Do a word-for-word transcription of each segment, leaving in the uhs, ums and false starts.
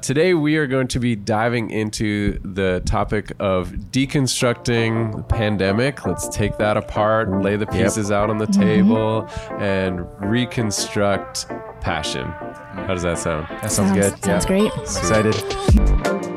Today we are going to be diving into the topic of deconstructing the pandemic. Let's take that apart, lay the pieces yep. out on the mm-hmm. table, and reconstruct passion. How does that sound? That sounds, sounds good. Sounds yeah. great. Excited.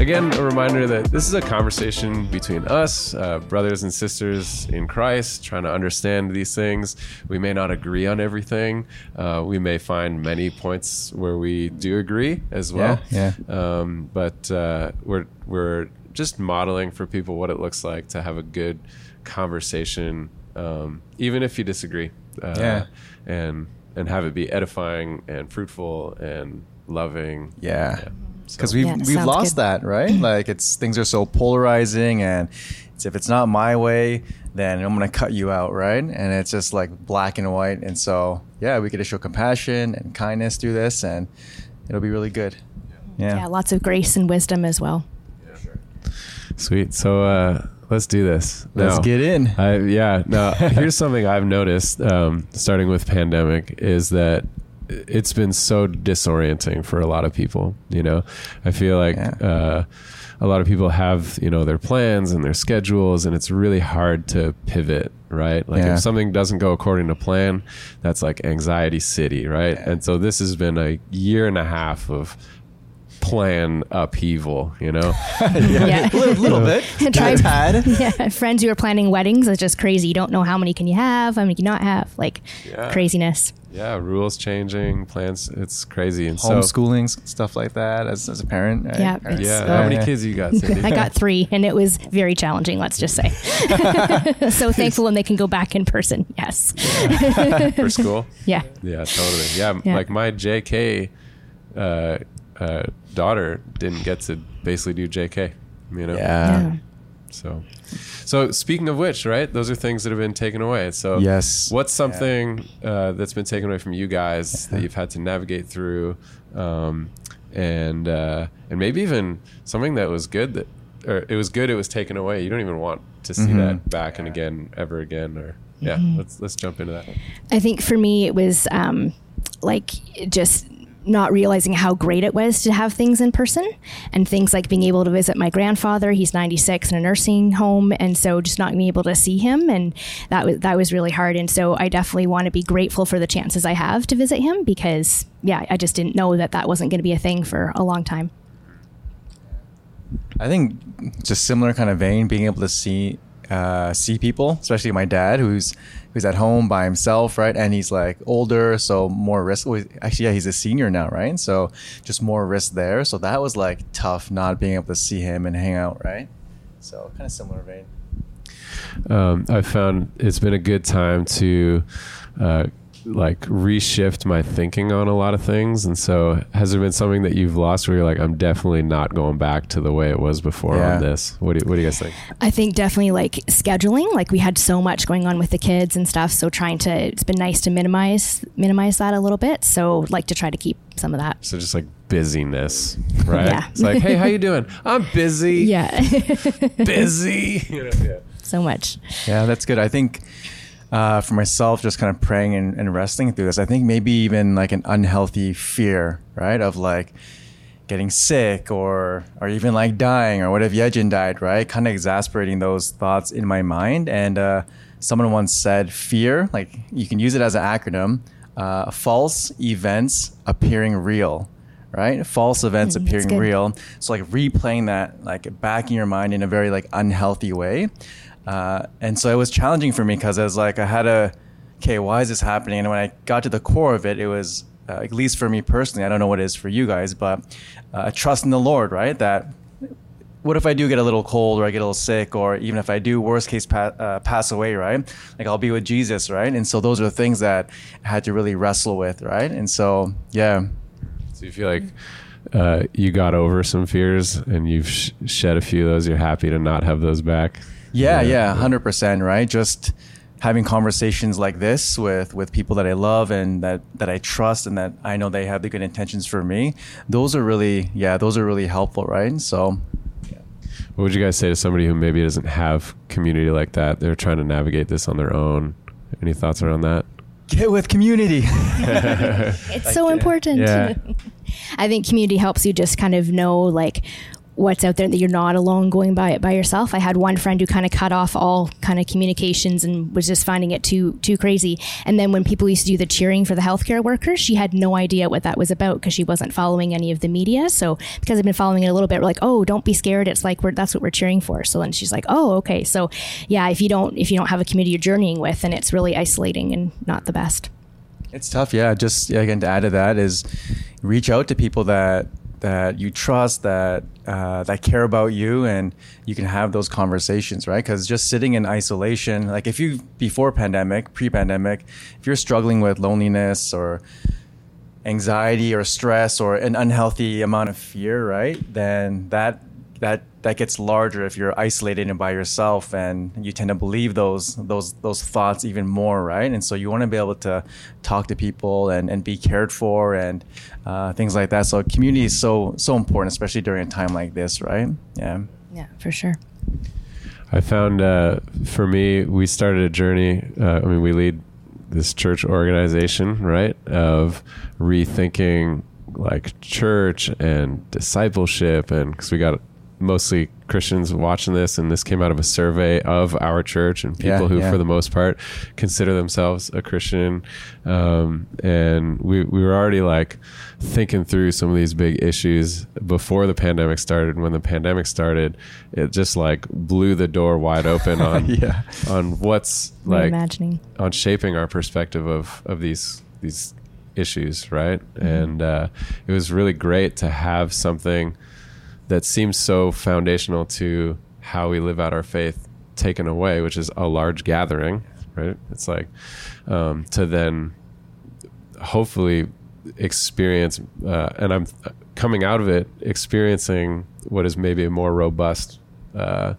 Again, a reminder that this is a conversation between us, uh, brothers and sisters in Christ, trying to understand these things. We may not agree on everything. Uh, we may find many points where we do agree as well. Yeah. yeah. Um, but uh, we're we're just modeling for people what it looks like to have a good conversation, um, even if you disagree. Uh, yeah. And and have it be edifying and fruitful and loving. Yeah. yeah. Because so, we've, yeah, we've lost good. that, right? Like, it's things are so polarizing, and it's, if it's not my way, then I'm going to cut you out, right? And it's just like black and white. And so, yeah, we could show compassion and kindness through this, and it'll be really good. Yeah, yeah lots of grace and wisdom as well. Yeah, sure. Sweet. So uh, let's do this. Now, let's get in. I, yeah. Now, here's something I've noticed, um, starting with pandemic, is that it's been so disorienting for a lot of people. You know, I feel like yeah. uh, a lot of people have, you know, their plans and their schedules, and it's really hard to pivot, right? Like yeah. if something doesn't go according to plan, that's like anxiety city, right? Yeah. And so this has been a year and a half of plan upheaval, you know? yeah. yeah. A little, little bit. Tried, yeah. Friends who are planning weddings, it's just crazy. You don't know how many can you have, how many can you not have, like yeah. craziness. Yeah, rules changing, plans, it's crazy. And homeschooling, so, stuff like that as, as a parent. Right? Yeah. Parents, yeah. Uh, How many kids you got, Cindy? I got three, and it was very challenging, let's just say. So thankful when they can go back in person, yes. Yeah. For school? Yeah. Yeah, totally. Yeah, yeah. Like my J K uh, uh, daughter didn't get to basically do J K, you know? Yeah. yeah. So, so speaking of which, right, those are things that have been taken away. So yes. what's something yeah. uh, that's been taken away from you guys that you've had to navigate through, um, and, uh, and maybe even something that was good that, or it was good, it was taken away. You don't even want to see mm-hmm. that back yeah. and again, ever again, or mm-hmm. yeah, let's, let's jump into that. I think for me, it was, um, like just not realizing how great it was to have things in person, and things like being able to visit my grandfather. He's ninety-six in a nursing home. And so just not being able to see him. And that was, that was really hard. And so I definitely want to be grateful for the chances I have to visit him, because yeah, I just didn't know that that wasn't going to be a thing for a long time. I think just similar kind of vein, being able to see, uh, see people, especially my dad, who's, He's at home by himself, right? And he's like older, so more risk. Actually, yeah, he's a senior now, right? So just more risk there. So that was like tough, not being able to see him and hang out, right? So kind of similar vein. Um, I found it's been a good time to uh, like reshift my thinking on a lot of things. And so has there been something that you've lost where you're like, I'm definitely not going back to the way it was before yeah. on this? What do, what do you guys think? I think definitely like scheduling, like we had so much going on with the kids and stuff. So trying to, it's been nice to minimize, minimize that a little bit. So like to try to keep some of that. So just like busyness, right? Yeah. It's like, hey, how you doing? I'm busy. Yeah. busy. You know, yeah. So much. Yeah, that's good. I think, Uh, for myself, just kind of praying and, and wrestling through this. I think maybe even like an unhealthy fear, right? Of like getting sick or or even like dying, or what if Yejin died, right? Kind of exasperating those thoughts in my mind. And uh, someone once said fear, like you can use it as an acronym, uh, false events appearing real, right? False events mm, appearing real. So like replaying that like back in your mind in a very like unhealthy way. Uh, and so it was challenging for me, because I was like, I had a, okay, why is this happening? And when I got to the core of it, it was, uh, at least for me personally, I don't know what it is for you guys, but uh, a trust in the Lord, right? That what if I do get a little cold, or I get a little sick, or even if I do, worst case, pa- uh, pass away, right? Like I'll be with Jesus, right? And so those are the things that I had to really wrestle with, right? And so, yeah. So you feel like uh, you got over some fears, and you've sh- shed a few of those. You're happy to not have those back. Yeah, yeah, one hundred percent, right? Just having conversations like this with, with people that I love and that, that I trust, and that I know they have the good intentions for me. Those are really, yeah, those are really helpful, right? So, yeah. What would you guys say to somebody who maybe doesn't have community like that? They're trying to navigate this on their own. Any thoughts around that? Get with community. It's so important. Yeah. I think community helps you just kind of know like what's out there, that you're not alone going by it by yourself. I had one friend who kind of cut off all kind of communications and was just finding it too too crazy. And then when people used to do the cheering for the healthcare workers, she had no idea what that was about because she wasn't following any of the media. So because I've been following it a little bit, we're like, oh, don't be scared. It's like, we're, that's what we're cheering for. So then she's like, oh, okay. So yeah, if you don't, if you don't have a community you're journeying with, then it's really isolating and not the best. It's tough. Yeah. Just again, to add to that is reach out to people that that you trust, that uh, that care about you, and you can have those conversations, right? Because just sitting in isolation, like if you, before pandemic, pre-pandemic, if you're struggling with loneliness or anxiety or stress or an unhealthy amount of fear, right? Then that that that gets larger if you're isolated and by yourself, and you tend to believe those those those thoughts even more, right? And so you want to be able to talk to people and, and be cared for and uh, things like that. So community is so so important, especially during a time like this, right? Yeah. Yeah, for sure. I found uh, for me, we started a journey. Uh, I mean, we lead this church organization, right? Of rethinking like church and discipleship, and because we got mostly Christians watching this, and this came out of a survey of our church and people yeah, who yeah. for the most part consider themselves a Christian. Um, and we, we were already like thinking through some of these big issues before the pandemic started. When the pandemic started, it just like blew the door wide open on, yeah. on what's like imagining, on shaping our perspective of, of these, these issues. Right. Mm-hmm. And, uh, it was really great to have something that seems so foundational to how we live out our faith taken away, which is a large gathering, right? It's like, um, to then hopefully experience, uh, and I'm coming out of it, experiencing what is maybe a more robust, uh,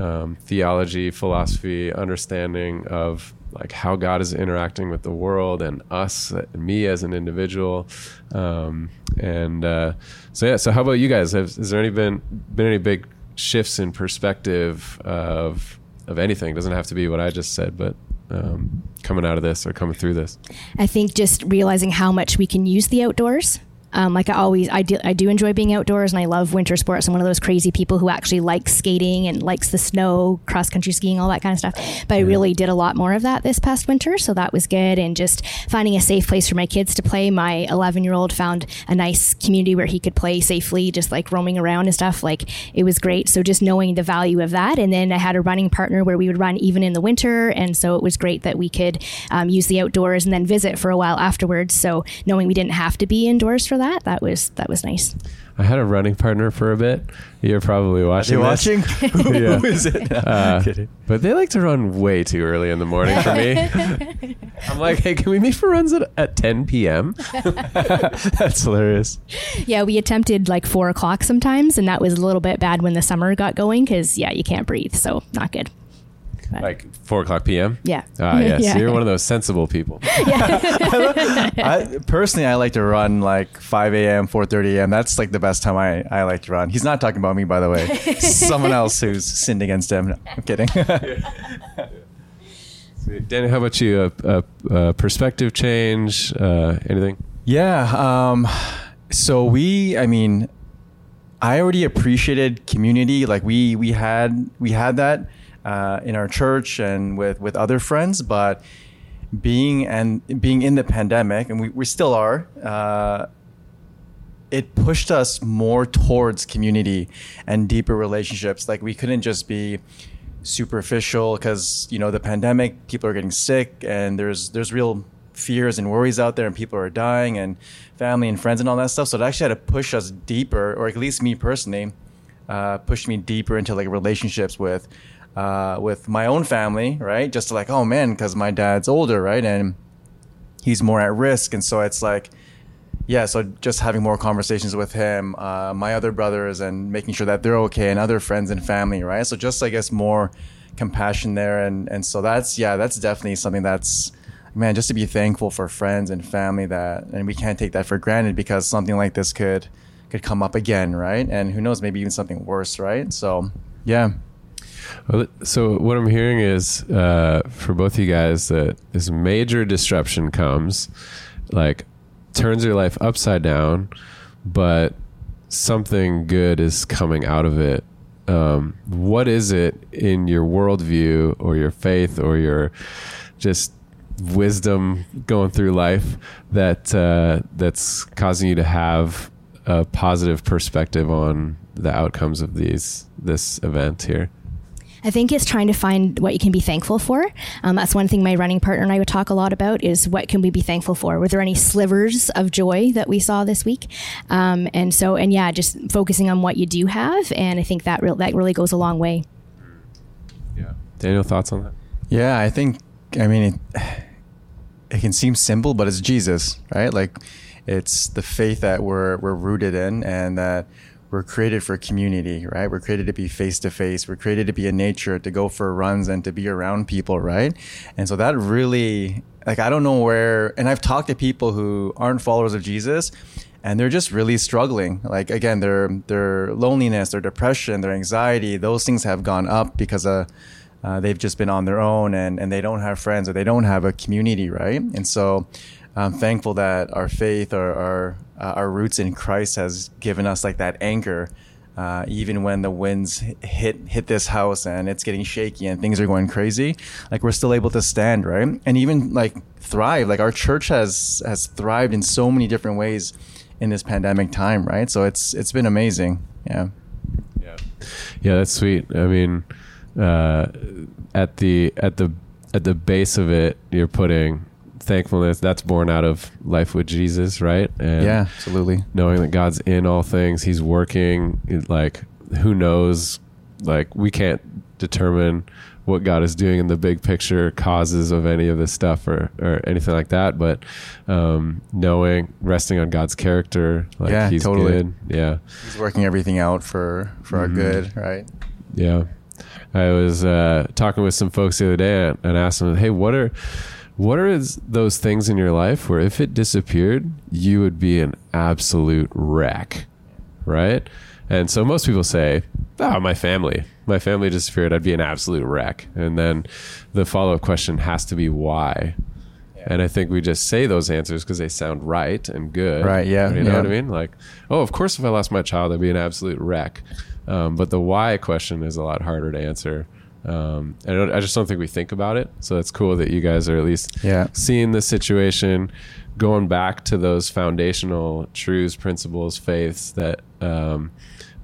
um, theology, philosophy, understanding of like how God is interacting with the world and us, me as an individual. Um, and, uh, so yeah, so how about you guys? Have, has there any been, been any big shifts in perspective of, of anything? It doesn't have to be what I just said, but, um, coming out of this or coming through this. I think just realizing how much we can use the outdoors. Um, like I always, I do, I do enjoy being outdoors, and I love winter sports. I'm one of those crazy people who actually likes skating and likes the snow, cross country skiing, all that kind of stuff. But I really did a lot more of that this past winter. So that was good. And just finding a safe place for my kids to play. My eleven year old found a nice community where he could play safely, just like roaming around and stuff. Like it was great. So just knowing the value of that. And then I had a running partner where we would run even in the winter. And so it was great that we could um, use the outdoors and then visit for a while afterwards. So knowing we didn't have to be indoors for that that was that was nice. I had a running partner for a bit. You're probably watching. You're watching? Who, yeah. who is it? No, uh, but they like to run way too early in the morning for me. I'm like, hey, can we meet for runs at, at ten p.m.? That's hilarious. Yeah, we attempted like four o'clock sometimes, and that was a little bit bad when the summer got going because, yeah, you can't breathe, so not good. But. Like four o'clock p.m.? Yeah. Ah, yes. Yeah. So you're one of those sensible people. I love, I, personally, I like to run like five a.m., four thirty a.m. That's like the best time I, I like to run. He's not talking about me, by the way. Someone else who's sinned against him. No, I'm kidding. Danny, how about you? Uh, uh, uh, perspective change? Uh, anything? Yeah. Um, so we, I mean, I already appreciated community. Like we, we had, we had that. Uh, in our church and with, with other friends, but being and being in the pandemic, and we, we still are, uh, it pushed us more towards community and deeper relationships. Like we couldn't just be superficial because, you know, the pandemic, people are getting sick and there's there's real fears and worries out there, and people are dying and family and friends and all that stuff. So it actually had to push us deeper, or at least me personally, uh, pushed me deeper into like relationships with Uh, with my own family, right? Just like, oh man, because my dad's older, right? And he's more at risk. And so it's like, yeah, so just having more conversations with him, uh, my other brothers, and making sure that they're okay, and other friends and family, right? So just, I guess, more compassion there. And, and so that's, yeah, that's definitely something that's, man, just to be thankful for friends and family that, and we can't take that for granted because something like this could, could come up again, right? And who knows, maybe even something worse, right? So, yeah. So what I'm hearing is uh, for both you guys that this major disruption comes, like turns your life upside down, but something good is coming out of it. Um, what is it in your worldview or your faith or your just wisdom going through life that uh, that's causing you to have a positive perspective on the outcomes of these this event here? I think it's trying to find what you can be thankful for. Um, that's one thing my running partner and I would talk a lot about is what can we be thankful for? Were there any slivers of joy that we saw this week? Um, and so, and yeah, just focusing on what you do have. And I think that, re- that really goes a long way. Yeah. Daniel, thoughts on that? Yeah, I think, I mean, it, it can seem simple, but it's Jesus, right? Like it's the faith that we're, we're rooted in and that we're created for community, right? We're created to be face-to-face. We're created to be in nature, to go for runs and to be around people, right? And so that really, like, I don't know where, and I've talked to people who aren't followers of Jesus and they're just really struggling. Like, again, their their loneliness, their depression, their anxiety, those things have gone up because uh, uh, they've just been on their own and, and they don't have friends or they don't have a community, right? And so I'm thankful that our faith or our uh, our roots in Christ has given us like that anchor, uh, even when the winds hit hit this house and it's getting shaky and things are going crazy, like we're still able to stand, right? And even like thrive, like our church has has thrived in so many different ways in this pandemic time, right? So it's it's been amazing. Yeah. Yeah. Yeah, that's sweet. I mean, uh, at the at the at the base of it, you're putting thankfulness that's born out of life with Jesus, right? And yeah, absolutely. Knowing that God's in all things, he's working, like who knows, like we can't determine what God is doing in the big picture causes of any of this stuff or, or anything like that. But um, knowing, resting on God's character, like yeah, he's totally good. Yeah. He's working everything out for, for mm-hmm. our good, right? Yeah. I was uh, talking with some folks the other day and asked them, hey, what are What are those things in your life where if it disappeared, you would be an absolute wreck, right? And so most people say, oh, my family, my family disappeared. I'd be an absolute wreck. And then the follow-up question has to be why? Yeah. And I think we just say those answers because they sound right and good. Right, yeah. You know yeah. what I mean? Like, oh, of course, if I lost my child, I'd be an absolute wreck. Um, but the why question is a lot harder to answer. Um, I don't, I just don't think we think about it. So it's cool that you guys are at least yeah. seeing the situation, going back to those foundational truths, principles, faiths that, um,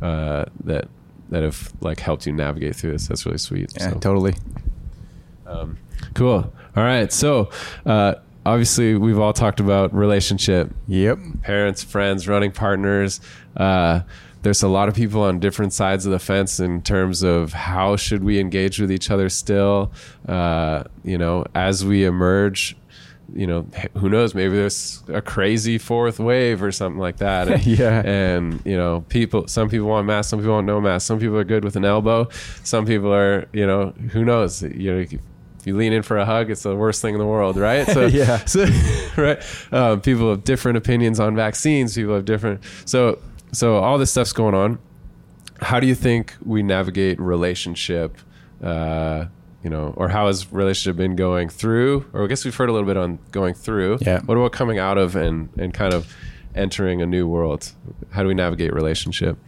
uh, that, that have like helped you navigate through this. That's really sweet. Yeah, so. Totally. Um, cool. All right. So, uh, obviously we've all talked about relationship. Yep. Parents, friends, running partners, uh, there's a lot of people on different sides of the fence in terms of how should we engage with each other still, uh, you know, as we emerge, you know, who knows, maybe there's a crazy fourth wave or something like that. And, yeah. and, you know, people, some people want masks, some people want no masks, some people are good with an elbow. Some people are, you know, who knows, you know, if you lean in for a hug, it's the worst thing in the world, right? So, yeah. So, right. Um, people have different opinions on vaccines. People have different, so So all this stuff's going on. How do you think we navigate relationship, uh, you know, or how has relationship been going through? Or I guess we've heard a little bit on going through. Yeah. What about coming out of and, and kind of entering a new world? How do we navigate relationship?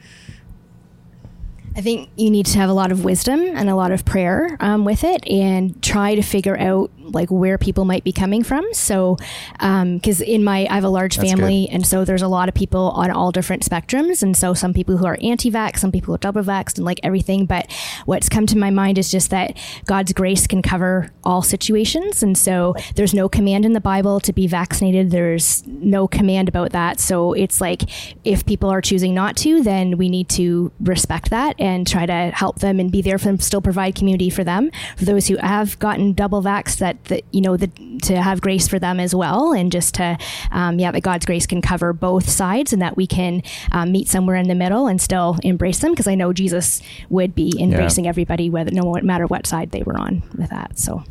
I think you need to have a lot of wisdom and a lot of prayer um, with it and try to figure out like where people might be coming from. So, um, cause in my, I have a large That's family good. And so there's a lot of people on all different spectrums. And so some people who are anti-vax, some people who are double vaxxed and like everything. But what's come to my mind is just that God's grace can cover all situations. And so there's no command in the Bible to be vaccinated. There's no command about that. So it's like, if people are choosing not to, then we need to respect that and try to help them and be there for them, still provide community for them. For those who have gotten double vaxxed, that that you know the, to have grace for them as well, and just to um, yeah that God's grace can cover both sides, and that we can um, meet somewhere in the middle and still embrace them, because I know Jesus would be embracing yeah. everybody, whether no matter what side they were on with that. So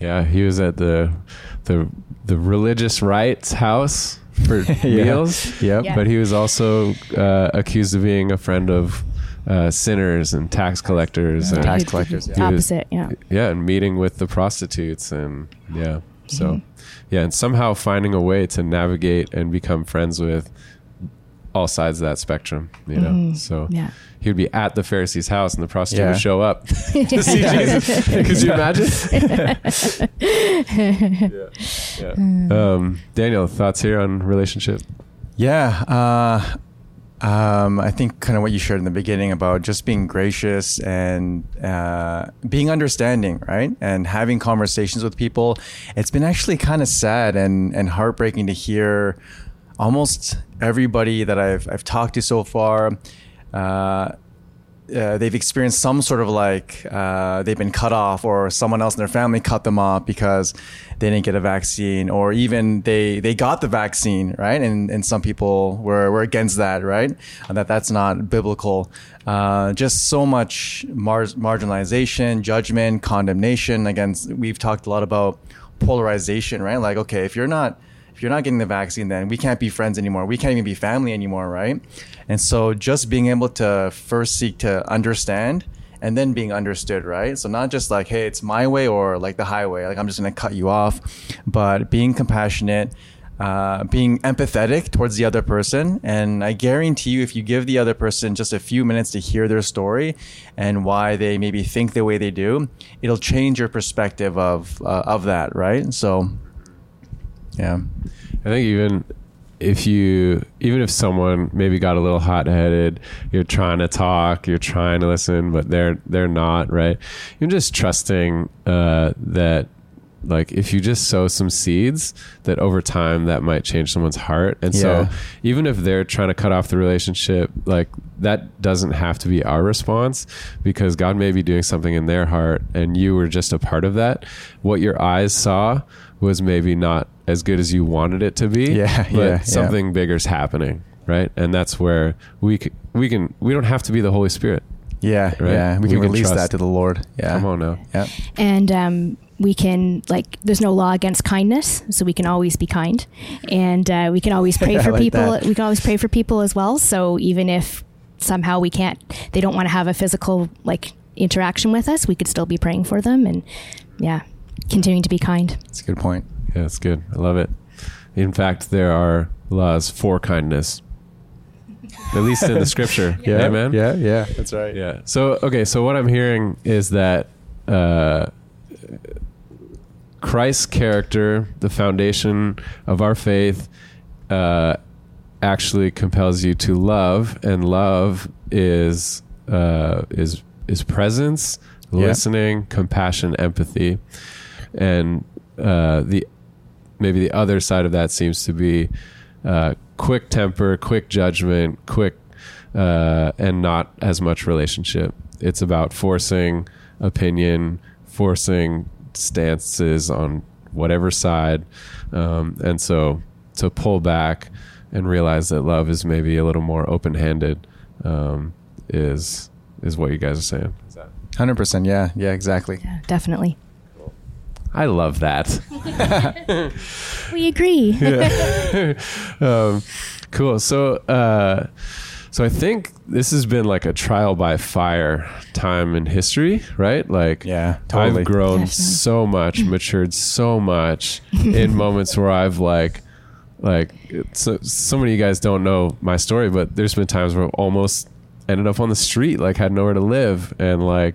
yeah, he was at the the the religious right's house for yeah. meals. Yep. Yeah, but he was also uh, accused of being a friend of uh, sinners and tax collectors. Yeah. And tax collectors. Yeah. Opposite, yeah. Yeah, and meeting with the prostitutes and yeah. So, mm-hmm. yeah, and somehow finding a way to navigate and become friends with all sides of that spectrum, you know? Mm, so yeah. He would be at the Pharisee's house and the prostitute yeah. would show up to see Jesus. Could you imagine? yeah. Yeah. Um, Daniel, thoughts here on relationship? Yeah. Uh, um, I think kind of what you shared in the beginning about just being gracious and uh, being understanding, right? And having conversations with people. It's been actually kind of sad and, and heartbreaking to hear almost everybody that I've I've talked to so far, uh, uh, they've experienced some sort of like, uh, they've been cut off or someone else in their family cut them off because they didn't get a vaccine, or even they, they got the vaccine, right? And and some people were, were against that, right? And that that's not biblical. Uh, just so much mar- marginalization, judgment, condemnation. Again, we've talked a lot about polarization, right? Like, okay, if you're not If you're not getting the vaccine, then we can't be friends anymore. We can't even be family anymore, right? And so just being able to first seek to understand and then being understood, right? So not just like, hey, it's my way or like the highway, like I'm just going to cut you off, but being compassionate, uh, being empathetic towards the other person. And I guarantee you, if you give the other person just a few minutes to hear their story and why they maybe think the way they do, it'll change your perspective of, uh, of that, right? So... yeah, I think even if you, even if someone maybe got a little hot-headed, you're trying to talk, you're trying to listen, but they're they're not, right? You're just trusting uh, that, like, if you just sow some seeds, that over time that might change someone's heart. And yeah. so, even if they're trying to cut off the relationship, like that doesn't have to be our response, because God may be doing something in their heart, and you were just a part of that. What your eyes saw was maybe not as good as you wanted it to be, yeah, but yeah, something yeah. bigger's happening, right? And that's where we c- we can we don't have to be the Holy Spirit. Yeah, right? yeah, we, we can, can release trust. that to the Lord. Yeah, come on now. Yeah, and um, we can like there's no law against kindness, so we can always be kind, and uh, we can always pray for like people. That. We can always pray for people as well. So even if somehow we can't, they don't want to have a physical like interaction with us, we could still be praying for them, and yeah, continuing to be kind. That's a good point. Yeah, that's good. I love it. In fact, there are laws for kindness, at least in the scripture. yeah, Amen? Yeah, yeah. That's right. Yeah. So, okay. So what I'm hearing is that uh, Christ's character, the foundation of our faith, uh, actually compels you to love, and love is uh, is is presence, listening, yeah. compassion, empathy, and uh, the. Maybe the other side of that seems to be uh, quick temper, quick judgment, quick, uh, and not as much relationship. It's about forcing opinion, forcing stances on whatever side. Um, and so to pull back and realize that love is maybe a little more open-handed um, is is what you guys are saying. Is that- one hundred percent. Yeah. Yeah, exactly. Yeah, definitely. I love that. We agree. yeah. um, cool. So, uh, so I think this has been like a trial by fire time in history, right? Like, yeah, totally. I've grown Definitely. so much, matured so much in moments where I've like, like, so, so many of you guys don't know my story, but there's been times where I've almost ended up on the street, like had nowhere to live, and like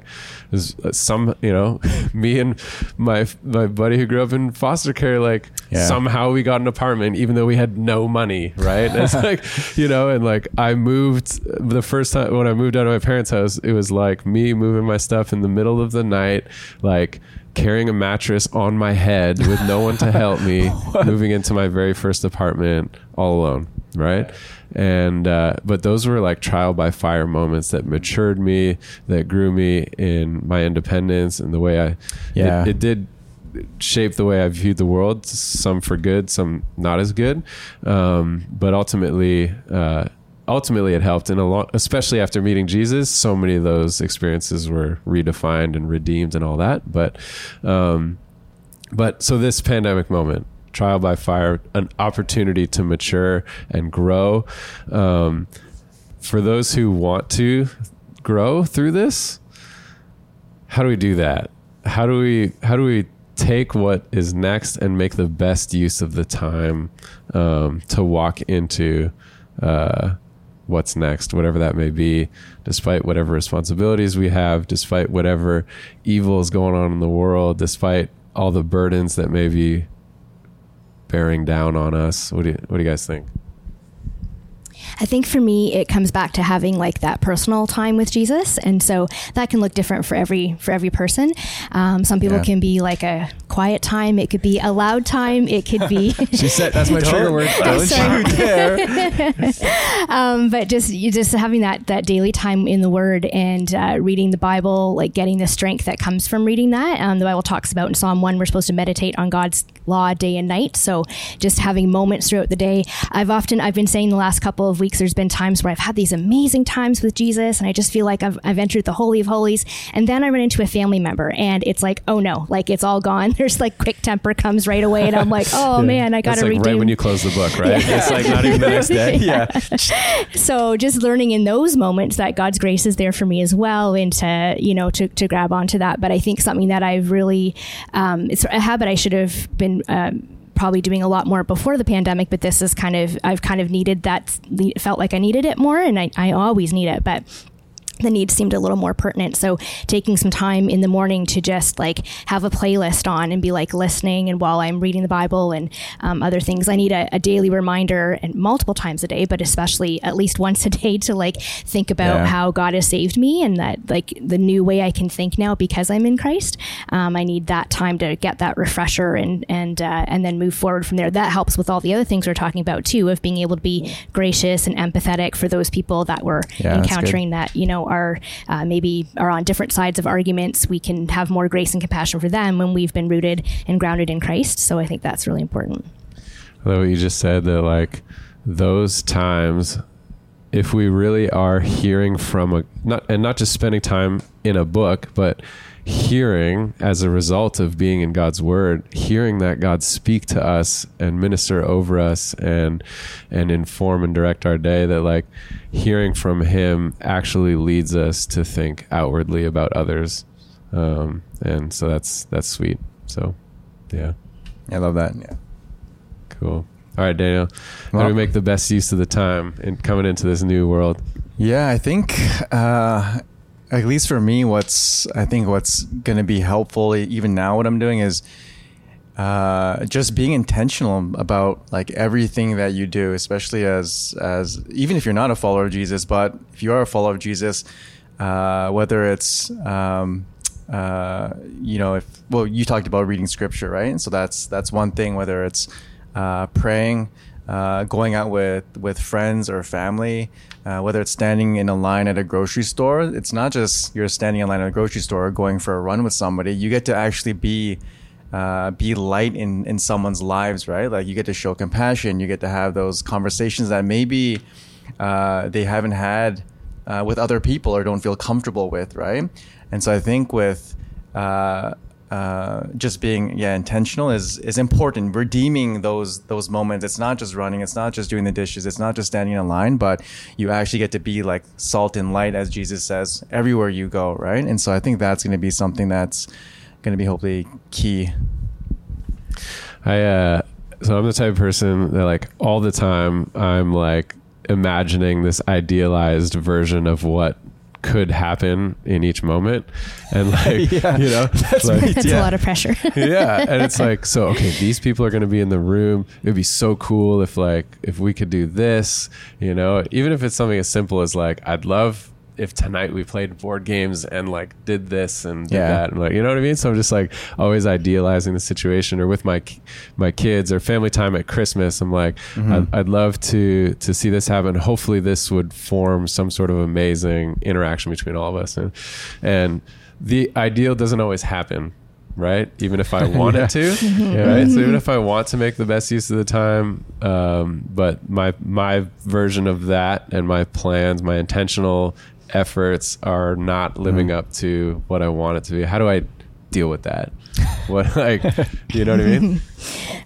there's some, you know, me and my my buddy who grew up in foster care, like yeah. somehow we got an apartment even though we had no money, right? It's like, you know, and like I moved the first time when I moved out of my parents' house, it was like me moving my stuff in the middle of the night, like carrying a mattress on my head with no one to help me, moving into my very first apartment all alone, right? And uh but those were like trial by fire moments that matured me, that grew me in my independence and the way I yeah it, it did shape the way I viewed the world, some for good, some not as good, um but ultimately uh ultimately it helped. And a lot, especially after meeting Jesus, so many of those experiences were redefined and redeemed and all that. But um but so this pandemic moment, trial by fire, an opportunity to mature and grow. Um, for those who want to grow through this? How do we do that? How do we, how do we take what is next and make the best use of the time um, to walk into uh, what's next, whatever that may be, despite whatever responsibilities we have, despite whatever evil is going on in the world, despite all the burdens that may be bearing down on us. What do you, what do you guys think? I think for me, it comes back to having like that personal time with Jesus. And so that can look different for every, for every person. Um, some people yeah. can be like a quiet time. It could be a loud time. It could be, she said, that's my trigger word. Don't you dare. um, but just, you just having that, that daily time in the word and, uh, reading the Bible, like getting the strength that comes from reading that. Um, the Bible talks about in Psalm one, we're supposed to meditate on God's law day and night. So just having moments throughout the day. I've often, I've been saying the last couple of weeks, there's been times where I've had these amazing times with Jesus and I just feel like I've, I've entered the Holy of Holies. And then I run into a family member and it's like, oh no, like it's all gone. There's like quick temper comes right away and I'm like, oh yeah. man, I got to like redeem. Right when you close the book, right? Yeah. It's like not even the next day. Yeah. yeah. So just learning in those moments that God's grace is there for me as well and to, you know, to, to grab onto that. But I think something that I've really, um, it's a habit I should have been, um, probably doing a lot more before the pandemic, but this is kind of, I've kind of needed that, felt like I needed it more and I, I always need it, but the need seemed a little more pertinent. So taking some time in the morning to just like have a playlist on and be like listening. And while I'm reading the Bible and um, other things, I need a, a daily reminder and multiple times a day, but especially at least once a day to like think about yeah. how God has saved me and that like the new way I can think now because I'm in Christ. Um, I need that time to get that refresher and, and, uh, and then move forward from there. That helps with all the other things we're talking about too, of being able to be gracious and empathetic for those people that we're yeah, encountering that, you know, are uh, maybe are on different sides of arguments. We can have more grace and compassion for them when we've been rooted and grounded in Christ. So I think that's really important. I love what you just said, that like those times, if we really are hearing from a, not and not just spending time in a book, but hearing as a result of being in God's word, hearing that God speak to us and minister over us and and inform and direct our day, that like hearing from him actually leads us to think outwardly about others. Um, and so that's that's sweet. So yeah. I love that. Yeah. Cool. All right, Daniel. Well, how do we make the best use of the time in coming into this new world? Yeah, I think uh at least for me, what's, I think what's going to be helpful even now, what I'm doing is, uh, just being intentional about like everything that you do, especially as, as even if you're not a follower of Jesus, but if you are a follower of Jesus, uh, whether it's, um, uh, you know, if, well, you talked about reading scripture, right? And so that's, that's one thing, whether it's, uh, praying, uh, going out with, with friends or family, Uh, whether it's standing in a line at a grocery store. It's not just you're standing in line at a grocery store or going for a run with somebody. You get to actually be uh, be light in, in someone's lives, right? Like you get to show compassion. You get to have those conversations that maybe uh, they haven't had uh, with other people or don't feel comfortable with, right? And so I think with uh, uh, just being yeah intentional is is important. Redeeming those those moments. It's not just running. It's not just doing the dishes. It's not just standing in line, but you actually get to be like salt and light, as Jesus says, everywhere you go, right? And so I think that's going to be something that's going to be hopefully key. I uh, so I'm the type of person that like all the time I'm like imagining this idealized version of what could happen in each moment, and like yeah, you know that's, like, that's yeah. a lot of pressure. yeah and it's like, so okay, these people are going to be in the room. It'd be so cool if like if we could do this, you know, even if it's something as simple as like, I'd love if tonight we played board games and like did this and did yeah. that, and like, you know what I mean? So I'm just like always idealizing the situation, or with my, my kids or family time at Christmas. I'm like, mm-hmm. I'd, I'd love to, to see this happen. Hopefully this would form some sort of amazing interaction between all of us. And, and the ideal doesn't always happen, right? Even if I wanted yeah. to, yeah, right? So even if I want to make the best use of the time, um, but my, my version of that and my plans, my intentional efforts are not living mm-hmm. up to what I want it to be. How do I deal with that? What, like, you know what I mean?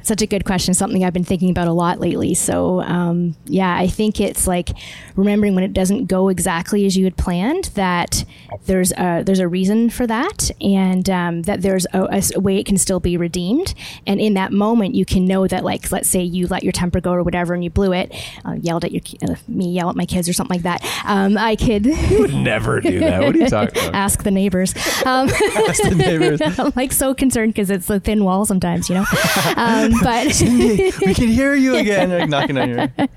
Such a good question. Something I've been thinking about a lot lately. So um, yeah, I think it's like remembering when it doesn't go exactly as you had planned, that there's a, there's a reason for that, and um, that there's a, a way it can still be redeemed. And in that moment, you can know that, like, let's say you let your temper go or whatever and you blew it, uh, yelled at your uh, me, yell at my kids or something like that. Um, I could you would never do that. What are you talking about? Ask the neighbors. Um, Ask the neighbors. I'm like so concerned because it's a thin wall sometimes, you know. Um, but Cindy, we can hear you again, like knocking on your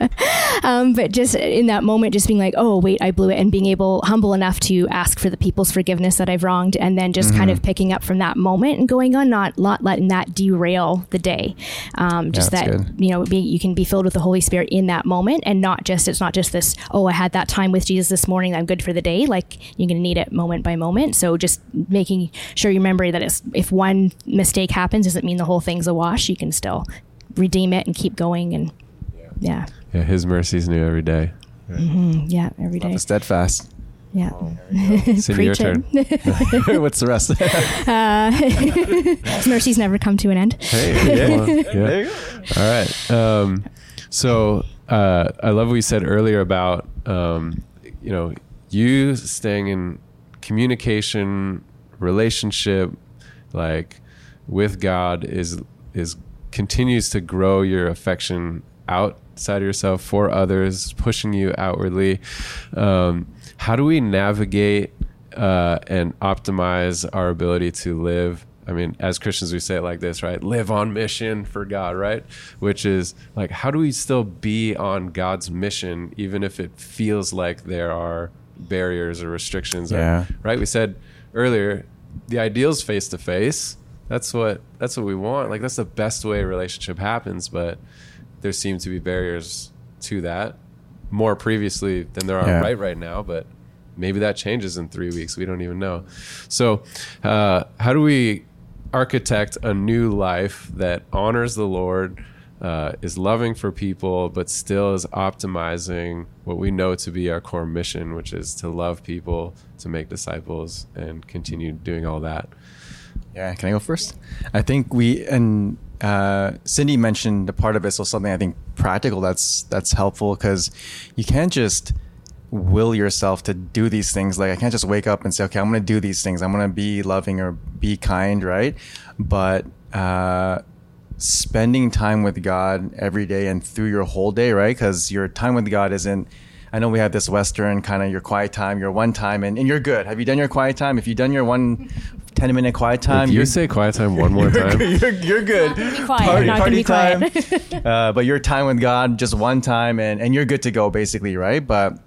um, but just in that moment, just being like, oh wait, I blew it, and being able, humble enough to ask for the people's forgiveness that I've wronged, and then just mm-hmm. kind of picking up from that moment and going on, not not letting that derail the day. Um, just yeah, that good. You know, be, you can be filled with the Holy Spirit in that moment, and not just, it's not just this, oh I had that time with Jesus this morning, I'm good for the day. Like, you're going to need it moment by moment. So just making sure you remember that it's, if one mistake happens, doesn't mean the whole thing's a wash. You can still redeem it and keep going. And yeah, yeah, His mercy's new every day. Right. Mm-hmm. Yeah, every day. Steadfast. Yeah. Oh, Cindy, your turn. What's the rest? uh, mercies never come to an end. Hey, yeah. Yeah. There you go. All right. Um, so uh, I love what you said earlier about um, you know, you staying in communication, relationship, like with God is is continues to grow your affection outside of yourself for others, pushing you outwardly. Um, how do we navigate uh, and optimize our ability to live? I mean, as Christians, we say it like this, right? Live on mission for God, right? Which is like, how do we still be on God's mission, even if it feels like there are barriers or restrictions? Yeah. Or, right? We said earlier, the ideal's face to face. That's what, that's what we want. Like, that's the best way a relationship happens, but there seem to be barriers to that more previously than there are yeah. right right now, but maybe that changes in three weeks. We don't even know. So uh, how do we architect a new life that honors the Lord, uh, is loving for people, but still is optimizing what we know to be our core mission, which is to love people, to make disciples, and continue doing all that? Yeah, can I go first? I think we, and uh, Cindy mentioned the part of it, so something I think practical that's that's helpful, because you can't just will yourself to do these things. Like, I can't just wake up and say, okay, I'm going to do these things. I'm going to be loving or be kind, right? But uh, spending time with God every day and through your whole day, right? Because your time with God isn't, I know we have this Western kind of your quiet time, your one time, and, and you're good. Have you done your quiet time? If you've done your one ten-minute quiet time. If you say quiet time one more you're, time. You're, you're good. Be quiet. Party, not party be time. Quiet. uh, but your time with God, just one time, and, and you're good to go, basically, right? But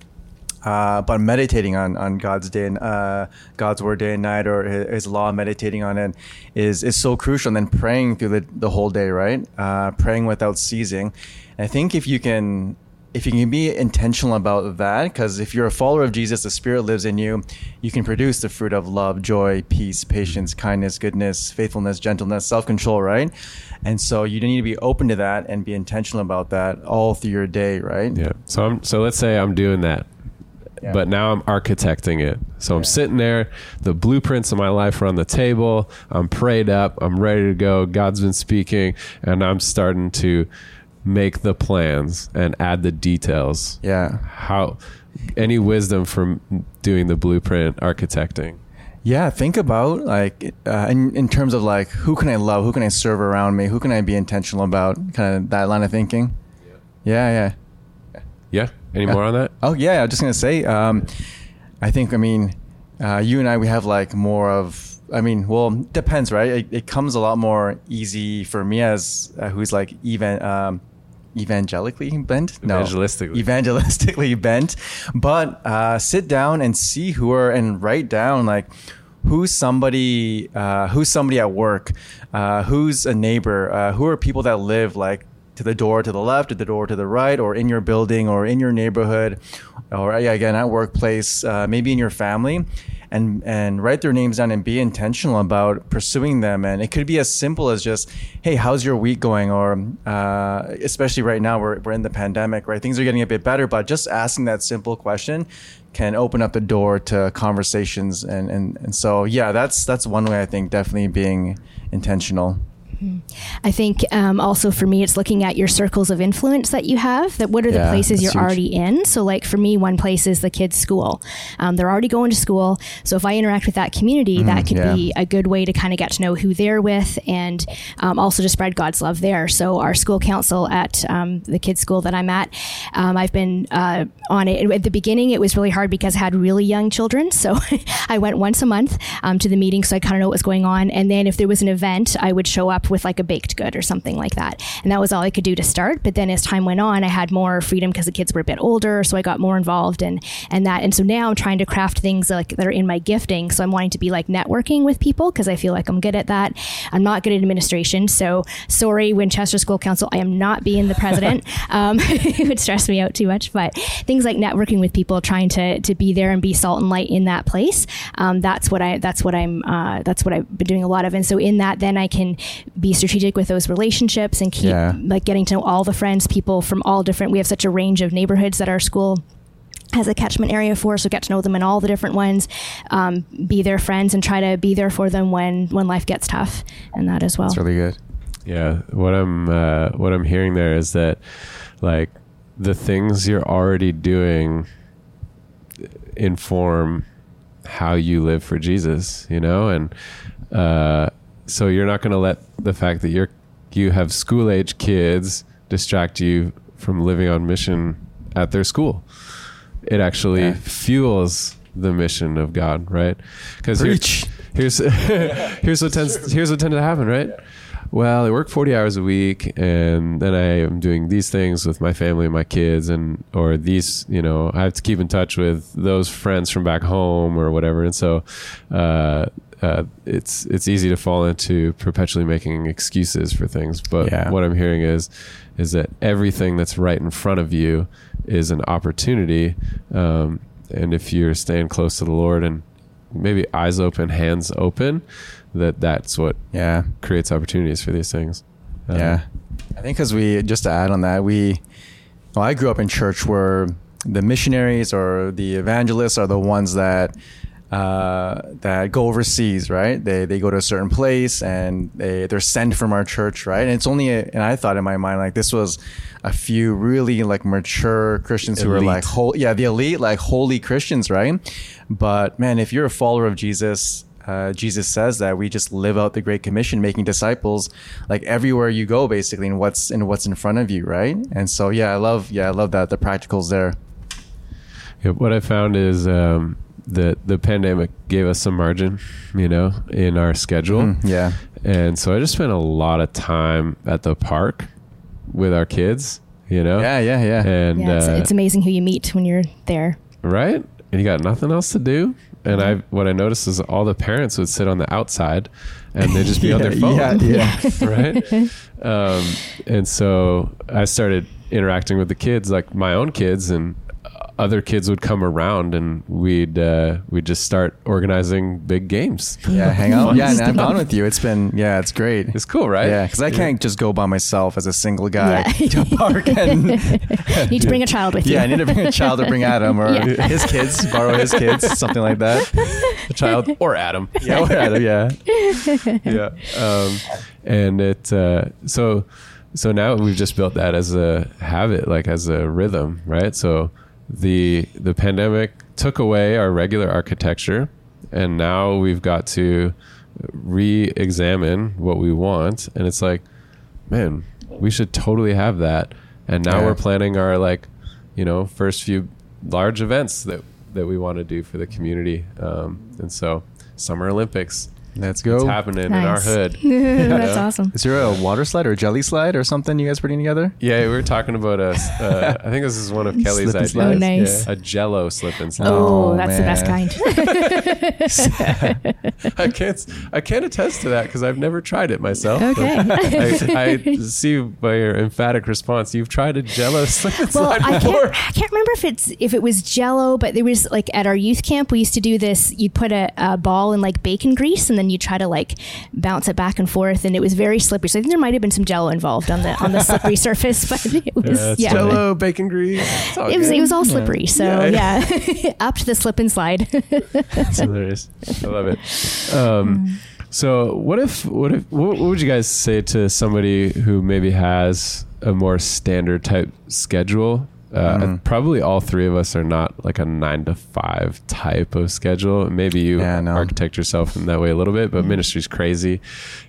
uh, but meditating on, on God's day and uh, God's word day and night, or His, his law, meditating on it is is so crucial. And then praying through the, the whole day, right? Uh, praying without ceasing. And I think if you can. If you can be intentional about that, because if you're a follower of Jesus, the Spirit lives in you, you can produce the fruit of love, joy, peace, patience, kindness, goodness, faithfulness, gentleness, self-control, right? And so you need to be open to that and be intentional about that all through your day, right? Yeah. So I'm, so let's say I'm doing that, yeah. but now I'm architecting it. So yeah. I'm sitting there, the blueprints of my life are on the table, I'm prayed up, I'm ready to go, God's been speaking, and I'm starting to make the plans and add the details. Yeah. How, any wisdom from doing the blueprint architecting? Yeah. Think about like, uh, in, in terms of like, who can I love? Who can I serve around me? Who can I be intentional about? Kind of that line of thinking. Yeah. Yeah. Yeah. yeah. Any yeah. more on that? Oh yeah. I was just going to say, um, I think, I mean, uh, you and I, we have like more of, I mean, well, depends, right? It, it comes a lot more easy for me as uh, who's like even, um, evangelically bent no evangelistically, evangelistically bent but uh sit down and see who are, and write down like who's somebody uh who's somebody at work, uh who's a neighbor, uh who are people that live like to the door to the left, to the door to the right, or in your building or in your neighborhood, or again at workplace, uh, maybe in your family, and and write their names down and be intentional about pursuing them. And it could be as simple as just, hey, how's your week going? Or uh, especially right now, we're we're in the pandemic, right? Things are getting a bit better, but just asking that simple question can open up the door to conversations. And and, and so, yeah, that's that's one way I think, definitely being intentional. I think um, also for me, it's looking at your circles of influence that you have, that what are yeah, the places you're huge. already in. So like for me, one place is the kids' school. Um, they're already going to school. So if I interact with that community, mm, that could yeah. be a good way to kind of get to know who they're with, and um, also to spread God's love there. So our school council at um, the kids' school that I'm at, um, I've been uh, on it. At the beginning, it was really hard because I had really young children. So I went once a month um, to the meeting. So I kind of know what was going on. And then if there was an event, I would show up with like a baked good or something like that. And that was all I could do to start. But then as time went on, I had more freedom because the kids were a bit older. So I got more involved and, and that. And so now I'm trying to craft things like that are in my gifting. So I'm wanting to be like networking with people because I feel like I'm good at that. I'm not good at administration. So sorry, Winchester School Council, I am not being the president. um, it would stress me out too much. But things like networking with people, trying to to be there and be salt and light in that place. Um, that's what I, that's what I'm, uh, that's what I've been doing a lot of. And so in that, then I can be strategic with those relationships and keep yeah. like getting to know all the friends, people from all different, we have such a range of neighborhoods that our school has a catchment area for, so get to know them in all the different ones, um, be their friends and try to be there for them when, when life gets tough, and that as well. That's really good. Yeah. What I'm, uh, what I'm hearing there is that like the things you're already doing inform how you live for Jesus, you know? And, uh, so you're not going to let the fact that you're, you have school age kids distract you from living on mission at their school. It actually yeah. fuels the mission of God, right? Because here's here's here's what tends here's what tends to happen, right? Yeah. Well, I work forty hours a week, and then I am doing these things with my family and my kids, and or these, you know, I have to keep in touch with those friends from back home or whatever, and so. uh Uh, it's it's easy to fall into perpetually making excuses for things. But yeah. what I'm hearing is is that everything that's right in front of you is an opportunity. Um, and if you're staying close to the Lord and maybe eyes open, hands open, that that's what yeah. creates opportunities for these things. Um, yeah. I think because we, just to add on that, we, well, I grew up in church where the missionaries or the evangelists are the ones that uh that go overseas, right? They they go to a certain place and they they're sent from our church, right? And it's only a, and I thought in my mind like this was a few really like mature Christians elite. who were like whole yeah the elite, like holy Christians, right? But man, if you're a follower of Jesus, uh Jesus says that we just live out the Great Commission, making disciples like everywhere you go, basically, and what's in what's in front of you, right? And so yeah I love yeah I love that the practicals there. Yeah, what I found is um The, the pandemic gave us some margin, you know, in our schedule. Mm, yeah. And so I just spent a lot of time at the park with our kids, you know? Yeah, yeah, yeah. And yeah, it's, uh, it's amazing who you meet when you're there. Right? And you got nothing else to do. And I, what I noticed is all the parents would sit on the outside and they'd just be yeah, on their phone. Yeah, yeah. Right? Um, and so I started interacting with the kids, like my own kids, and other kids would come around and we'd uh, we'd just start organizing big games. Yeah, hang out. Yeah, and I'm on with you. It's been, yeah, it's great. It's cool, right? Yeah, because I yeah. can't just go by myself as a single guy yeah. to a park. And need to bring a child with you. Yeah, I need to bring a child, or bring Adam or yeah. his kids, borrow his kids, something like that. A child or Adam. Yeah, or Adam, yeah. Yeah. Um, and it, uh, so, so now we've just built that as a habit, like as a rhythm, right? So, the the pandemic took away our regular architecture, and now we've got to re-examine what we want. And it's like, man, we should totally have that. And now yeah. we're planning our, like, you know, first few large events that that we want to do for the community. Um and so Summer Olympics, let's go. It's happening nice. in our hood. That's know? awesome. Is there a water slide or a jelly slide or something you guys putting together? Yeah, we were talking about a, uh, I think this is one of Kelly's ideas. Oh, nice. Yeah. A jello slip and slide. Oh, oh that's man. the best kind. I can't I can't attest to that because I've never tried it myself. Okay. I, I see by your emphatic response, you've tried a jello slip and well, slide I before. Can't, I can't remember if it's if it was jello, but there was, like, at our youth camp, we used to do this. You'd put a, a ball in, like, bacon grease, and then you try to, like, bounce it back and forth, and it was very slippery. So I think there might have been some jello involved on the on the slippery surface, but it was yeah, yeah. jello, bacon grease. It good. was it was all slippery. Yeah. So yeah, yeah. Up to the slip and slide. That's hilarious. I love it. Um, mm. So what if, what if, what would you guys say to somebody who maybe has a more standard type schedule? Uh, mm. Probably all three of us are not like a nine to five type of schedule. Maybe you yeah, no. architect yourself in that way a little bit, but mm. ministry's crazy.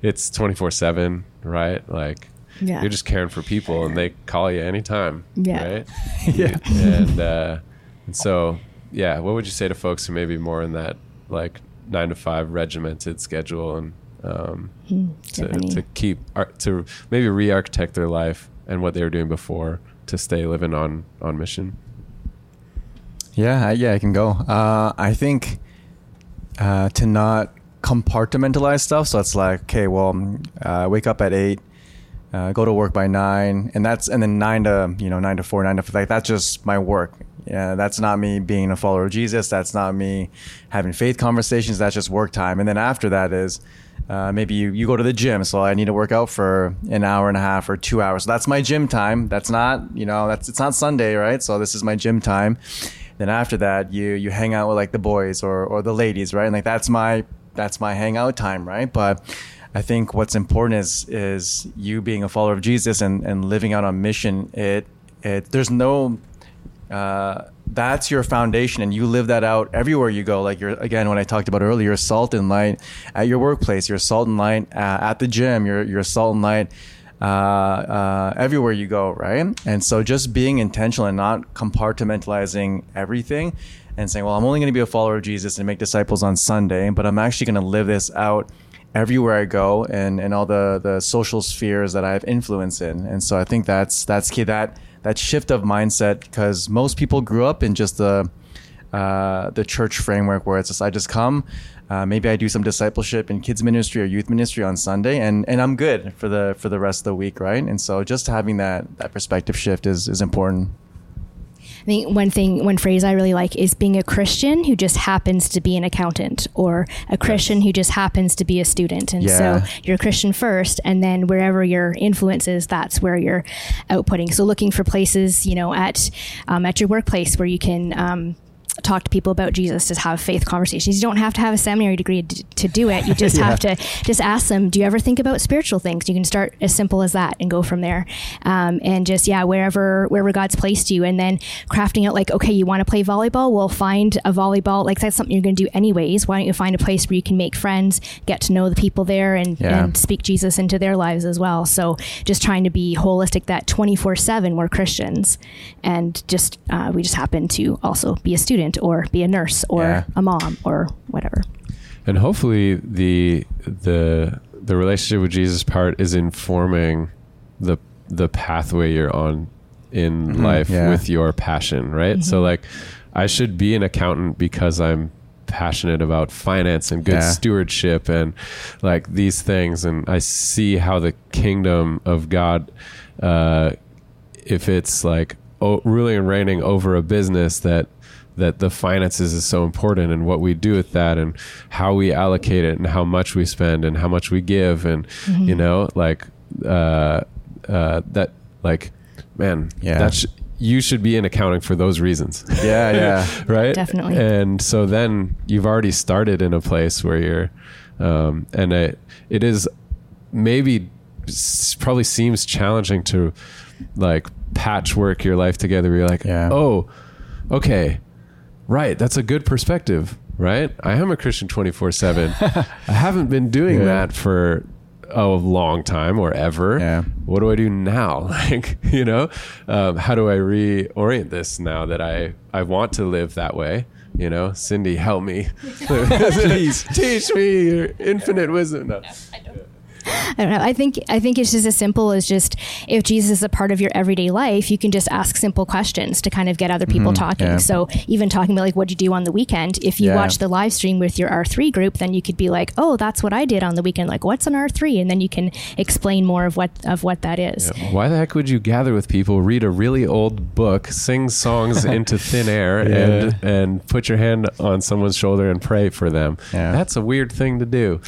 It's twenty-four seven, right? Like yeah. you're just caring for people and they call you anytime. Yeah. Right. yeah. And, uh, and so, yeah. What would you say to folks who may be more in that like nine to five regimented schedule and, um, mm, to, to keep art, to maybe re-architect their life and what they were doing before to stay living on, on mission? Yeah. Yeah, I can go. Uh, I think, uh, to not compartmentalize stuff. So it's like, okay, well, uh, wake up at eight, uh, go to work by nine, and that's, and then nine to, you know, nine to four, nine to five, like that's just my work. Yeah. That's not me being a follower of Jesus. That's not me having faith conversations. That's just work time. And then after that is, Uh, maybe you, you go to the gym, so I need to work out for an hour and a half or two hours. So that's my gym time. That's not, you know, that's it's not Sunday, right? So this is my gym time. Then after that, you you hang out with like the boys or or the ladies, right? And like that's my that's my hangout time, right? But I think what's important is is you being a follower of Jesus and and living out on mission. It it there's no. Uh, that's your foundation, and you live that out everywhere you go. Like you're, again, when I talked about earlier, salt and light at your workplace, your salt and light uh, at the gym, your your salt and light uh, uh, everywhere you go, right? And so, just being intentional and not compartmentalizing everything, and saying, "Well, I'm only going to be a follower of Jesus and make disciples on Sunday, but I'm actually going to live this out everywhere I go and and all the the social spheres that I have influence in." And so, I think that's that's key. That. That shift of mindset, because most people grew up in just the uh, the church framework where it's just, I just come, uh, maybe I do some discipleship in kids ministry or youth ministry on Sunday, and, and I'm good for the for the rest of the week, right? And so just having that that perspective shift is is important. I think one thing, one phrase I really like is being a Christian who just happens to be an accountant, or a Christian yes. who just happens to be a student. And yeah. so you're a Christian first, and then wherever your influence is, that's where you're outputting. So looking for places, you know, at, um, at your workplace where you can, um, talk to people about Jesus, to have faith conversations. You don't have to have a seminary degree to, to do it. You just yeah. have to just ask them, do you ever think about spiritual things? You can start as simple as that and go from there. Um, and just, yeah, wherever, wherever God's placed you, and then crafting out like, okay, you want to play volleyball? Well, find a volleyball. Like that's something you're going to do anyways. Why don't you find a place where you can make friends, get to know the people there, and, yeah. and speak Jesus into their lives as well. So just trying to be holistic, that twenty-four seven we're Christians, and just, uh, we just happen to also be a student, or be a nurse, or yeah. a mom, or whatever. And hopefully the the the relationship with Jesus part is informing the the pathway you're on in mm-hmm. life yeah. with your passion, right? Mm-hmm. So like I should be an accountant because I'm passionate about finance and good yeah. stewardship and like these things, and I see how the kingdom of God, uh, if it's like o- ruling and reigning over a business, that that the finances is so important, and what we do with that and how we allocate it and how much we spend and how much we give. And, mm-hmm. you know, like, uh, uh, that like, man, yeah. that sh- you should be in accounting for those reasons. Yeah. Yeah. Right. Definitely. And so then you've already started in a place where you're, um, and it, it is maybe probably seems challenging to like patchwork your life together. You're like, yeah. oh, okay. Right. That's a good perspective, right? I am a Christian twenty-four seven. I haven't been doing yeah. that for a long time or ever. Yeah. What do I do now? Like, you know, um, how do I reorient this now that I, I want to live that way? You know, Cindy, help me. Please teach me your infinite wisdom. No. No, I don't. I don't know. I think I think it's just as simple as just if Jesus is a part of your everyday life, you can just ask simple questions to kind of get other people mm, talking. Yeah. So even talking about like, what do you do on the weekend? If you yeah. watch the live stream with your R three group, then you could be like, oh, that's what I did on the weekend. Like, what's an R three? And then you can explain more of what of what that is. Yeah. Why the heck would you gather with people, read a really old book, sing songs into thin air, yeah. and and put your hand on someone's shoulder and pray for them? Yeah. That's a weird thing to do.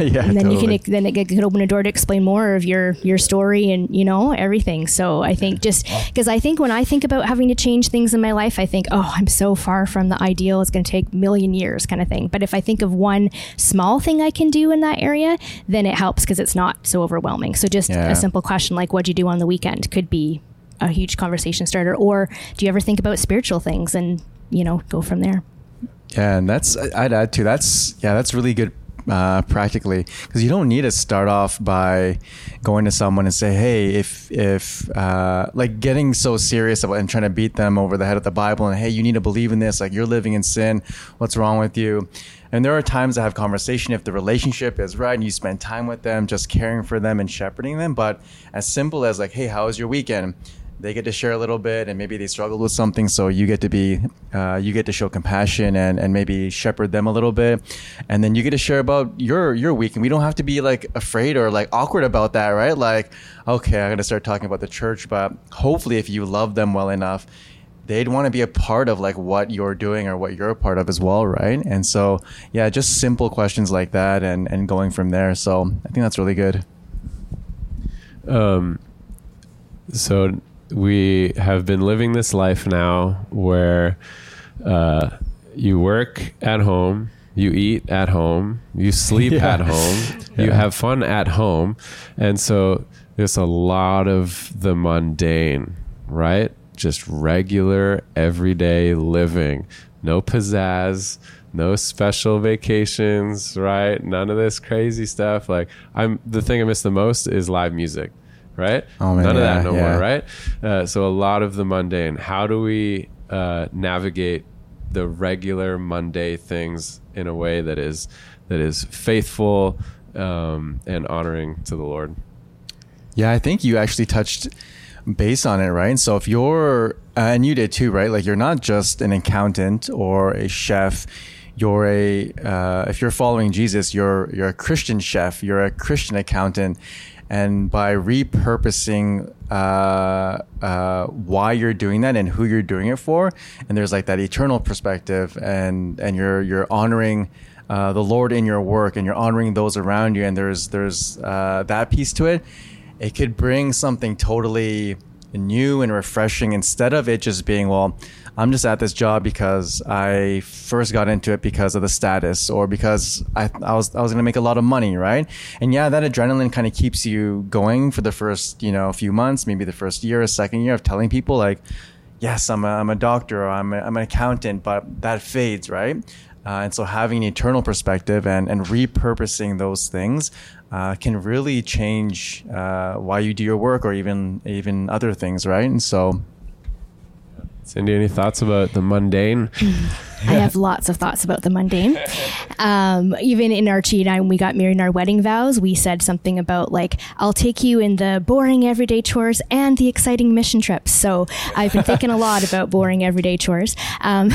yeah, and then totally. you can then it, it could open a door to explain more of your your story and, you know, everything. So I think just because I think when I think about having to change things in my life, I think, oh, I'm so far from the ideal. It's going to take a million years kind of thing. But if I think of one small thing I can do in that area, then it helps because it's not so overwhelming. So just yeah. a simple question like, what'd you do on the weekend could be a huge conversation starter. Or do you ever think about spiritual things and, you know, go from there? Yeah. And that's, I'd add to that's, yeah, that's really good. Uh, practically, because you don't need to start off by going to someone and say, hey, if if uh, like getting so serious about and trying to beat them over the head with the Bible and, hey, you need to believe in this, like you're living in sin, what's wrong with you? And there are times I have conversation if the relationship is right and you spend time with them, just caring for them and shepherding them. But as simple as like, hey, how was your weekend? They get to share a little bit, and maybe they struggled with something. So you get to be, uh, you get to show compassion and, and maybe shepherd them a little bit, and then you get to share about your your week. And we don't have to be like afraid or like awkward about that, right? Like, okay, I'm gonna start talking about the church, but hopefully, if you love them well enough, they'd want to be a part of like what you're doing or what you're a part of as well, right? And so, yeah, just simple questions like that, and and going from there. So I think that's really good. Um, so. We have been living this life now where uh, you work at home, you eat at home, you sleep yeah. at home, yeah. you have fun at home. And so there's a lot of the mundane, right? Just regular, everyday living. No pizzazz, no special vacations, right? None of this crazy stuff. Like I'm, the thing I miss the most is live music. Right? Oh, man, None yeah, of that no yeah. more, right? Uh, so a lot of the mundane. How do we uh, navigate the regular mundane things in a way that is that is faithful um, and honoring to the Lord? Yeah, I think you actually touched base on it, right? And so if you're, uh, and you did too, right? Like you're not just an accountant or a chef. You're a, uh, if you're following Jesus, you're you're a Christian chef. You're a Christian accountant. And by repurposing uh, uh, why you're doing that and who you're doing it for, and there's like that eternal perspective, and and you're you're honoring uh, the Lord in your work, and you're honoring those around you, and there's there's uh, that piece to it. It could bring something totally new and refreshing instead of it just being, well, I'm just at this job because I first got into it because of the status or because I, I was I was going to make a lot of money, right? And yeah, that adrenaline kind of keeps you going for the first, you know, few months, maybe the first year or second year of telling people like, yes, I'm a, I'm a doctor or I'm, a, I'm an accountant, but that fades, right? Uh, and so having an eternal perspective and, and repurposing those things uh, can really change uh, why you do your work or even even other things, right? And so... Cindy, any thoughts about the mundane? I have lots of thoughts about the mundane. Um, even in our Chi and we got married in our wedding vows, we said something about like, I'll take you in the boring everyday chores and the exciting mission trips. So I've been thinking a lot about boring everyday chores, um,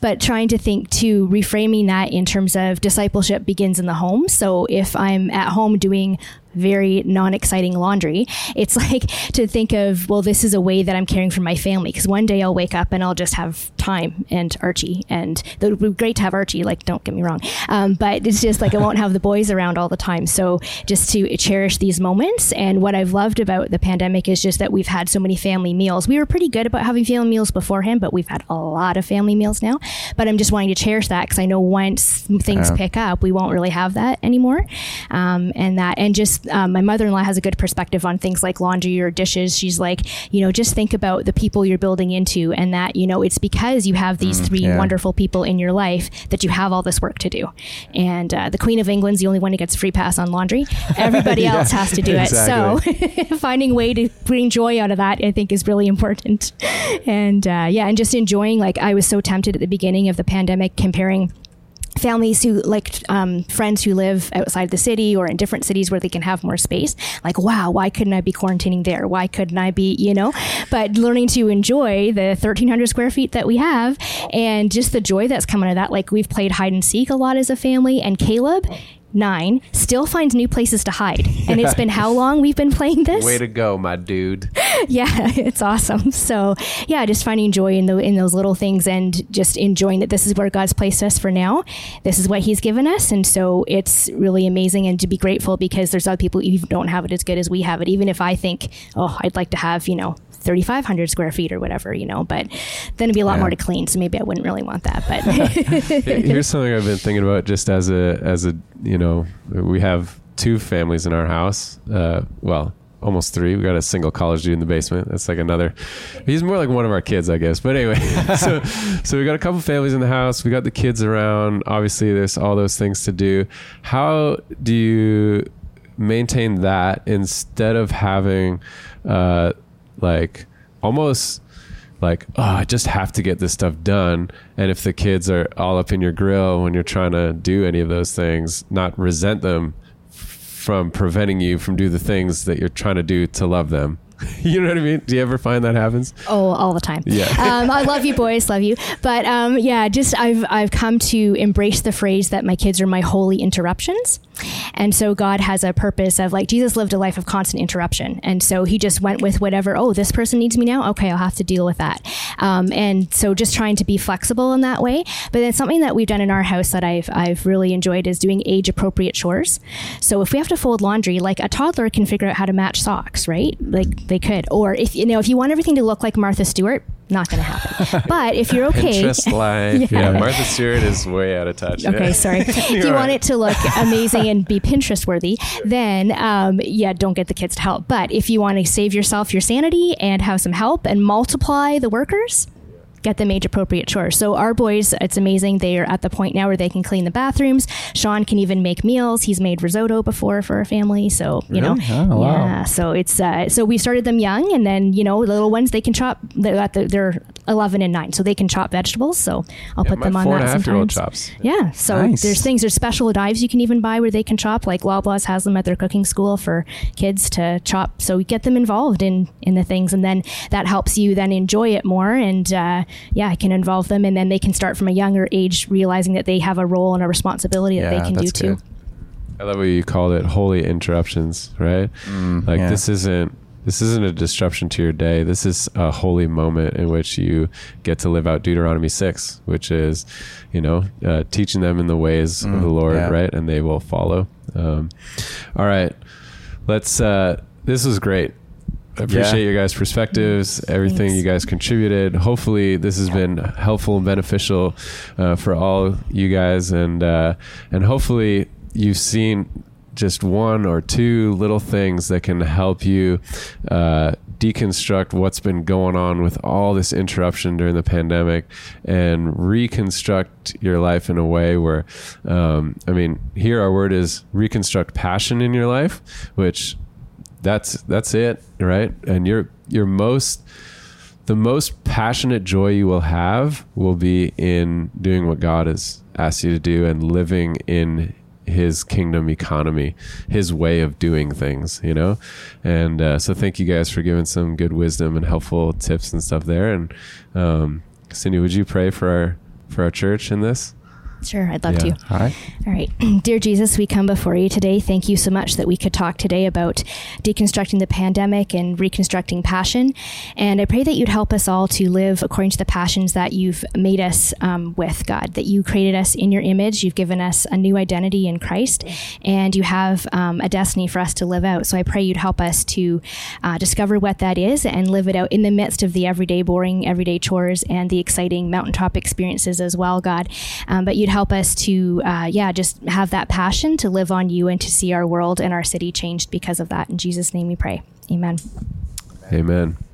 but trying to think to reframing that in terms of discipleship begins in the home. So if I'm at home doing very non-exciting laundry, it's like to think of, well, this is a way that I'm caring for my family, because one day I'll wake up and I'll just have time and Archie, and it would be great to have Archie, like, don't get me wrong, um, but it's just like I won't have the boys around all the time. So just to cherish these moments. And what I've loved about the pandemic is just that we've had so many family meals. We were pretty good about having family meals beforehand, but we've had a lot of family meals now. But I'm just wanting to cherish that, because I know once things yeah. pick up, we won't really have that anymore. Um, and that, and just Um, my mother-in-law has a good perspective on things like laundry or dishes. She's like, you know, just think about the people you're building into, and that, you know, it's because you have these mm, three yeah. wonderful people in your life that you have all this work to do. And uh, the Queen of England's the only one who gets a free pass on laundry. Everybody yeah, else has to do exactly. it. So finding a way to bring joy out of that, I think, is really important. And uh, yeah, and just enjoying, like, I was so tempted at the beginning of the pandemic comparing families who like um, friends who live outside the city or in different cities where they can have more space. Like, wow, why couldn't I be quarantining there? Why couldn't I be, you know, but learning to enjoy the thirteen hundred square feet that we have and just the joy that's coming out of that. Like, we've played hide and seek a lot as a family, and Caleb nine, still finds new places to hide. And it's been how long we've been playing this? Way to go, my dude. Yeah, it's awesome. So yeah, just finding joy in the in those little things and just enjoying that this is where God's placed us for now. This is what he's given us. And so it's really amazing, and to be grateful because there's other people who don't have it as good as we have it. Even if I think, oh, I'd like to have, you know, three thousand five hundred square feet or whatever, you know, but then it'd be a lot yeah. more to clean. So maybe I wouldn't really want that, but here's something I've been thinking about just as a, as a, you know, we have two families in our house. Uh, well, almost three. We got a single college dude in the basement. That's like another, he's more like one of our kids, I guess. But anyway, so, so we got a couple families in the house. We got the kids around. Obviously there's all those things to do. How do you maintain that instead of having, uh, like almost like, oh, I just have to get this stuff done. And if the kids are all up in your grill when you're trying to do any of those things, not resent them from preventing you from do the things that you're trying to do to love them. You know what I mean? Do you ever find that happens? Oh, all the time. Yeah. um, I love you boys, love you. But um, yeah, just I've I've come to embrace the phrase that my kids are my holy interruptions. And so God has a purpose of like, Jesus lived a life of constant interruption. And so he just went with whatever, oh, this person needs me now. Okay, I'll have to deal with that. Um, and so just trying to be flexible in that way. But then something that we've done in our house that I've, I've really enjoyed is doing age appropriate chores. So if we have to fold laundry, like a toddler can figure out how to match socks, right? Like they could, or if, you know, if you want everything to look like Martha Stewart, not going to happen. But if you're okay. Pinterest life. yeah. yeah. Martha Stewart is way out of touch. Okay. Yeah. Sorry. If you right. want it to look amazing and be Pinterest worthy, then, um, yeah, don't get the kids to help. But if you want to save yourself your sanity and have some help and multiply the workers, get them age appropriate chores. So our boys, it's amazing. They are at the point now where they can clean the bathrooms. Sean can even make meals. He's made risotto before for a family. So, you really? know, oh, yeah. Wow. So it's, uh, so we started them young, and then, you know, little ones, they can chop, they're, at the, they're eleven and nine, so they can chop vegetables. So I'll yeah, put them on four that and sometimes. Chops. Yeah. So nice. There's things, there's special dives you can even buy where they can chop, like Loblaws has them at their cooking school for kids to chop. So we get them involved in, in the things, and then that helps you then enjoy it more. And, uh, yeah, I can involve them, and then they can start from a younger age realizing that they have a role and a responsibility that yeah, they can do too. Good. I love what you called it, holy interruptions, right? Mm, like yeah. this isn't this isn't a disruption to your day. This is a holy moment in which you get to live out Deuteronomy six, which is, you know, uh, teaching them in the ways mm, of the Lord, yeah. right? And they will follow. Um, all right, let's. Uh, this was great. I appreciate yeah. your guys' perspectives, everything Thanks. You guys contributed. Hopefully this has yeah. been helpful and beneficial uh, for all you guys. And, uh, and hopefully you've seen just one or two little things that can help you uh, deconstruct what's been going on with all this interruption during the pandemic and reconstruct your life in a way where, um, I mean, here our word is reconstruct passion in your life, which That's, that's it. Right. And your, your most, the most passionate joy you will have will be in doing what God has asked you to do and living in his kingdom economy, his way of doing things, you know? And, uh, so thank you guys for giving some good wisdom and helpful tips and stuff there. And, um, Cindy, would you pray for our, for our church in this? Sure, I'd love yeah. to. All right. All right. Dear Jesus, we come before you today. Thank you so much that we could talk today about deconstructing the pandemic and reconstructing passion. And I pray that you'd help us all to live according to the passions that you've made us um, with, God, that you created us in your image. You've given us a new identity in Christ, and you have um, a destiny for us to live out. So I pray you'd help us to uh, discover what that is and live it out in the midst of the everyday boring, everyday chores and the exciting mountaintop experiences as well, God. Um, but you'd help us to, uh, yeah, just have that passion to live on you and to see our world and our city changed because of that. In Jesus' name we pray. Amen. Amen.